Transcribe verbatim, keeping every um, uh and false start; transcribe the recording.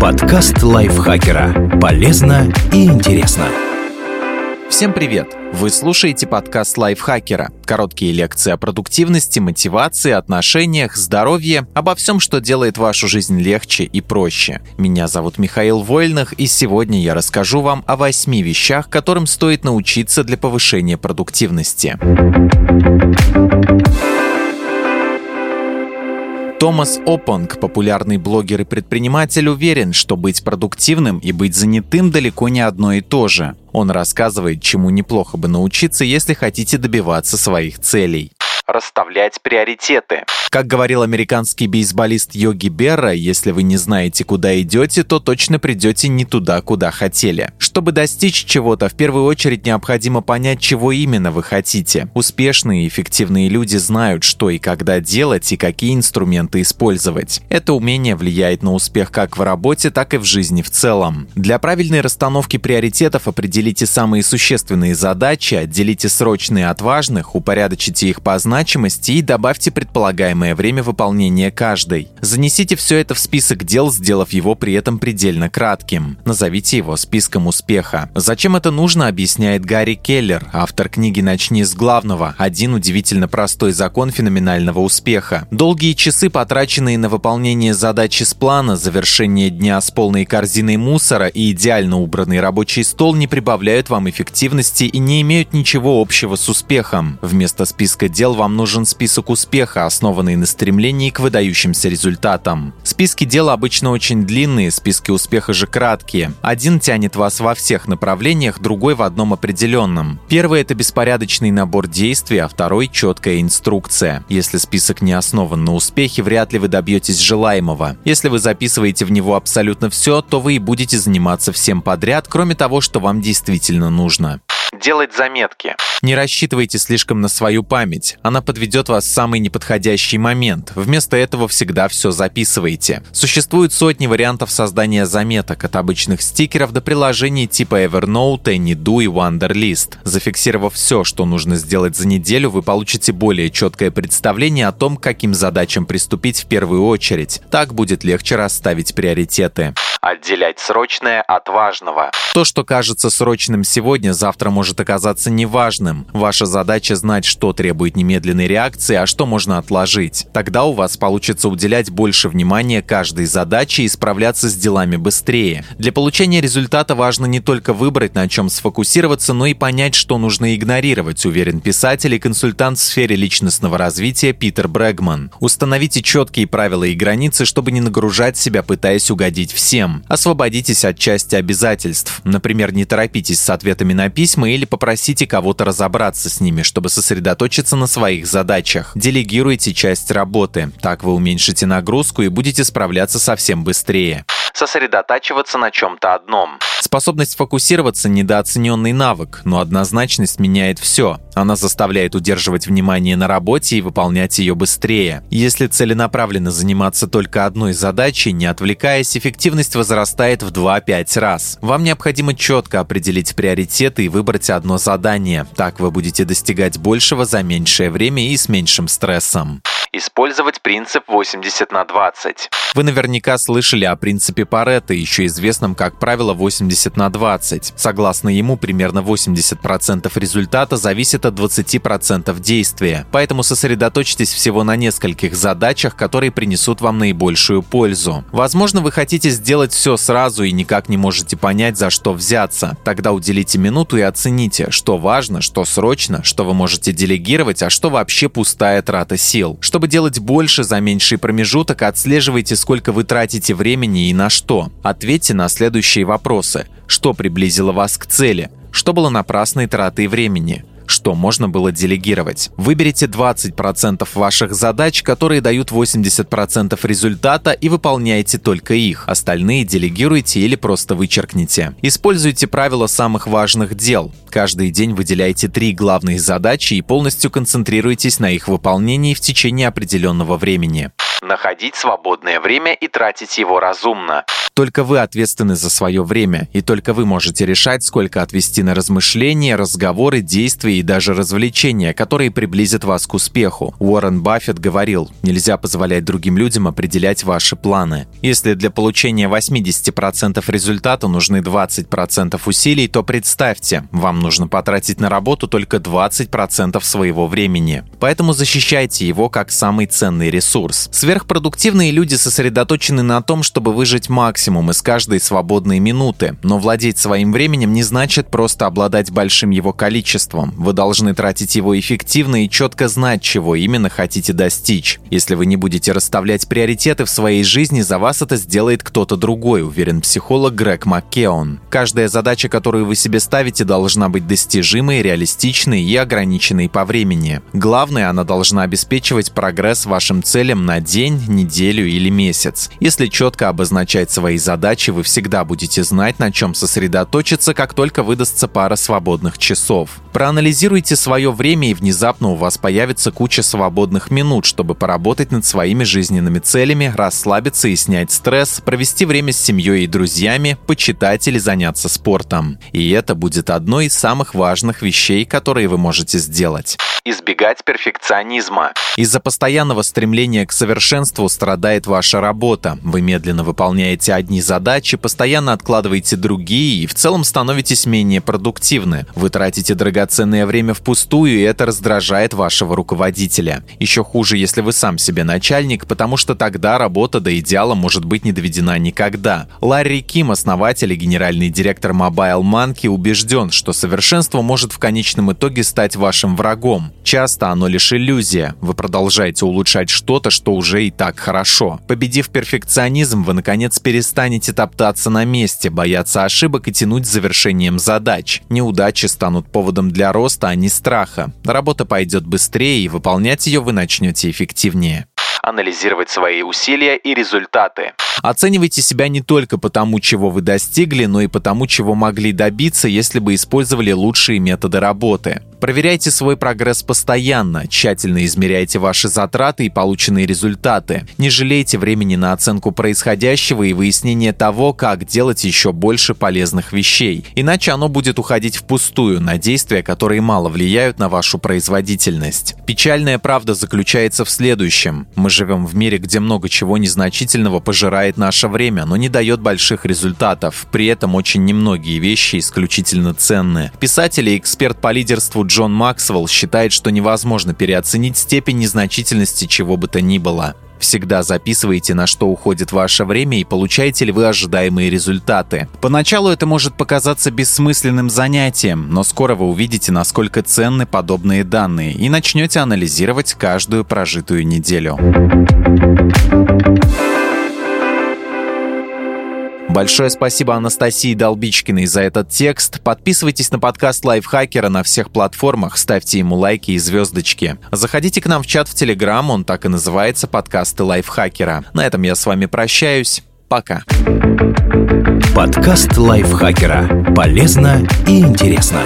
Подкаст лайфхакера. Полезно и интересно. Всем привет! Вы слушаете подкаст лайфхакера. Короткие лекции о продуктивности, мотивации, отношениях, здоровье, обо всем, что делает вашу жизнь легче и проще. Меня зовут Михаил Вольных, и сегодня я расскажу вам о восьми вещах, которым стоит научиться для повышения продуктивности. Томас Оппенг, популярный блогер и предприниматель, уверен, что быть продуктивным и быть занятым далеко не одно и то же. Он рассказывает, чему неплохо бы научиться, если хотите добиваться своих целей. Расставлять приоритеты. Как говорил американский бейсболист Йоги Берра, если вы не знаете, куда идете, то точно придете не туда, куда хотели. Чтобы достичь чего-то, в первую очередь необходимо понять, чего именно вы хотите. Успешные и эффективные люди знают, что и когда делать, и какие инструменты использовать. Это умение влияет на успех как в работе, так и в жизни в целом. Для правильной расстановки приоритетов определите самые существенные задачи, отделите срочные от важных, упорядочите их по значению, значимости и добавьте предполагаемое время выполнения каждой. Занесите все это в список дел, сделав его при этом предельно кратким. Назовите его списком успеха. Зачем это нужно, объясняет Гэри Келлер, автор книги «Начни с главного. Один удивительно простой закон феноменального успеха». Долгие часы, потраченные на выполнение задачи с плана, завершение дня с полной корзиной мусора и идеально убранный рабочий стол не прибавляют вам эффективности и не имеют ничего общего с успехом. Вместо списка дел вам Вам нужен список успеха, основанный на стремлении к выдающимся результатам. Списки дел обычно очень длинные, списки успеха же краткие. Один тянет вас во всех направлениях, другой в одном определенном. Первый – это беспорядочный набор действий, а второй – четкая инструкция. Если список не основан на успехе, вряд ли вы добьетесь желаемого. Если вы записываете в него абсолютно все, то вы и будете заниматься всем подряд, кроме того, что вам действительно нужно. Делать заметки. Не рассчитывайте слишком на свою память. Она подведет вас в самый неподходящий момент. Вместо этого всегда все записывайте. Существуют сотни вариантов создания заметок, от обычных стикеров до приложений типа Evernote, Any Do и Wunderlist. Зафиксировав все, что нужно сделать за неделю, вы получите более четкое представление о том, к каким задачам приступить в первую очередь. Так будет легче расставить приоритеты. Отделять срочное от важного. То, что кажется срочным сегодня, завтра может оказаться неважным. Ваша задача знать, что требует немедленной реакции, а что можно отложить. Тогда у вас получится уделять больше внимания каждой задаче и справляться с делами быстрее. Для получения результата важно не только выбрать, на чем сфокусироваться, но и понять, что нужно игнорировать, уверен писатель и консультант в сфере личностного развития Питер Брегман. Установите четкие правила и границы, чтобы не нагружать себя, пытаясь угодить всем. Освободитесь от части обязательств. Например, не торопитесь с ответами на письма или попросите кого-то разобраться с ними, чтобы сосредоточиться на своих задачах. Делегируйте часть работы. Так вы уменьшите нагрузку и будете справляться совсем быстрее. Сосредотачиваться на чем-то одном. Способность фокусироваться – недооцененный навык, но однозначность меняет все. Она заставляет удерживать внимание на работе и выполнять ее быстрее. Если целенаправленно заниматься только одной задачей, не отвлекаясь, эффективность возрастает в два-пять раз. Вам необходимо четко определить приоритеты и выбрать одно задание. Так вы будете достигать большего за меньшее время и с меньшим стрессом. Использовать принцип восемьдесят на двадцать. Вы наверняка слышали о принципе Парето, еще известном как правило восемьдесят на двадцать. Согласно ему, примерно восемьдесят процентов результата зависит от двадцати процентов действия. Поэтому сосредоточьтесь всего на нескольких задачах, которые принесут вам наибольшую пользу. Возможно, вы хотите сделать все сразу и никак не можете понять, за что взяться. Тогда уделите минуту и оцените, что важно, что срочно, что вы можете делегировать, а что вообще пустая трата сил. Чтобы делать больше за меньший промежуток, отслеживайте, сколько вы тратите времени и на что. Ответьте на следующие вопросы. Что приблизило вас к цели? Что было напрасной тратой времени? Что можно было делегировать? Выберите двадцать процентов ваших задач, которые дают восемьдесят процентов результата, и выполняйте только их. Остальные делегируйте или просто вычеркните. Используйте правила самых важных дел. Каждый день выделяйте три главные задачи и полностью концентрируйтесь на их выполнении в течение определенного времени. Находить свободное время и тратить его разумно. Только вы ответственны за свое время, и только вы можете решать, сколько отвести на размышления, разговоры, действия и даже развлечения, которые приблизят вас к успеху. Уоррен Баффет говорил: нельзя позволять другим людям определять ваши планы. Если для получения восемьдесят процентов результата нужны двадцать процентов усилий, то представьте, вам нужно потратить на работу только двадцать процентов своего времени. Поэтому защищайте его как самый ценный ресурс. Сверхпродуктивные люди сосредоточены на том, чтобы выжать максимум из каждой свободной минуты, но владеть своим временем не значит просто обладать большим его количеством. Вы должны тратить его эффективно и четко знать, чего именно хотите достичь. Если вы не будете расставлять приоритеты в своей жизни, за вас это сделает кто-то другой, уверен психолог Грег Маккеон. Каждая задача, которую вы себе ставите, должна быть достижимой, реалистичной и ограниченной по времени. Главное, она должна обеспечивать прогресс вашим целям на день, неделю или месяц. Если четко обозначать свои задачи, вы всегда будете знать, на чем сосредоточиться, как только выдастся пара свободных часов. Проанализируйте свое время, и внезапно у вас появится куча свободных минут, чтобы поработать над своими жизненными целями, расслабиться и снять стресс, провести время с семьей и друзьями, почитать или заняться спортом. И это будет одной из самых важных вещей, которые вы можете сделать. Избегать перфекционизма. Из-за постоянного стремления к совершенству страдает ваша работа. Вы медленно выполняете одни задачи, постоянно откладываете другие и в целом становитесь менее продуктивны. Вы тратите драгоценное время впустую, и это раздражает вашего руководителя. Еще хуже, если вы сам себе начальник, потому что тогда работа до идеала может быть не доведена никогда. Ларри Ким, основатель и генеральный директор Mobile Monkey, убежден, что совершенство может в конечном итоге стать вашим врагом. Часто оно лишь иллюзия. Вы продолжаете улучшать что-то, что уже и так хорошо. Победив перфекционизм, вы, наконец, перестанете топтаться на месте, бояться ошибок и тянуть с завершением задач. Неудачи станут поводом для роста, а не страха. Работа пойдет быстрее, и выполнять ее вы начнете эффективнее. Анализировать свои усилия и результаты. Оценивайте себя не только по тому, чего вы достигли, но и по тому, чего могли добиться, если бы использовали лучшие методы работы. Проверяйте свой прогресс постоянно, тщательно измеряйте ваши затраты и полученные результаты. Не жалейте времени на оценку происходящего и выяснение того, как делать еще больше полезных вещей. Иначе оно будет уходить впустую на действия, которые мало влияют на вашу производительность. Печальная правда заключается в следующем. Мы живем в мире, где много чего незначительного пожирает наше время, но не дает больших результатов. При этом очень немногие вещи исключительно ценны. Писатель и эксперт по лидерству Джон Максвелл считает, что невозможно переоценить степень незначительности чего бы то ни было. Всегда записывайте, на что уходит ваше время и получаете ли вы ожидаемые результаты. Поначалу это может показаться бессмысленным занятием, но скоро вы увидите, насколько ценны подобные данные, и начнете анализировать каждую прожитую неделю. Большое спасибо Анастасии Долбичкиной за этот текст. Подписывайтесь на подкаст Лайфхакера на всех платформах, ставьте ему лайки и звездочки. Заходите к нам в чат в Телеграм, он так и называется — «Подкасты Лайфхакера». На этом я с вами прощаюсь. Пока. Подкаст Лайфхакера. Полезно и интересно.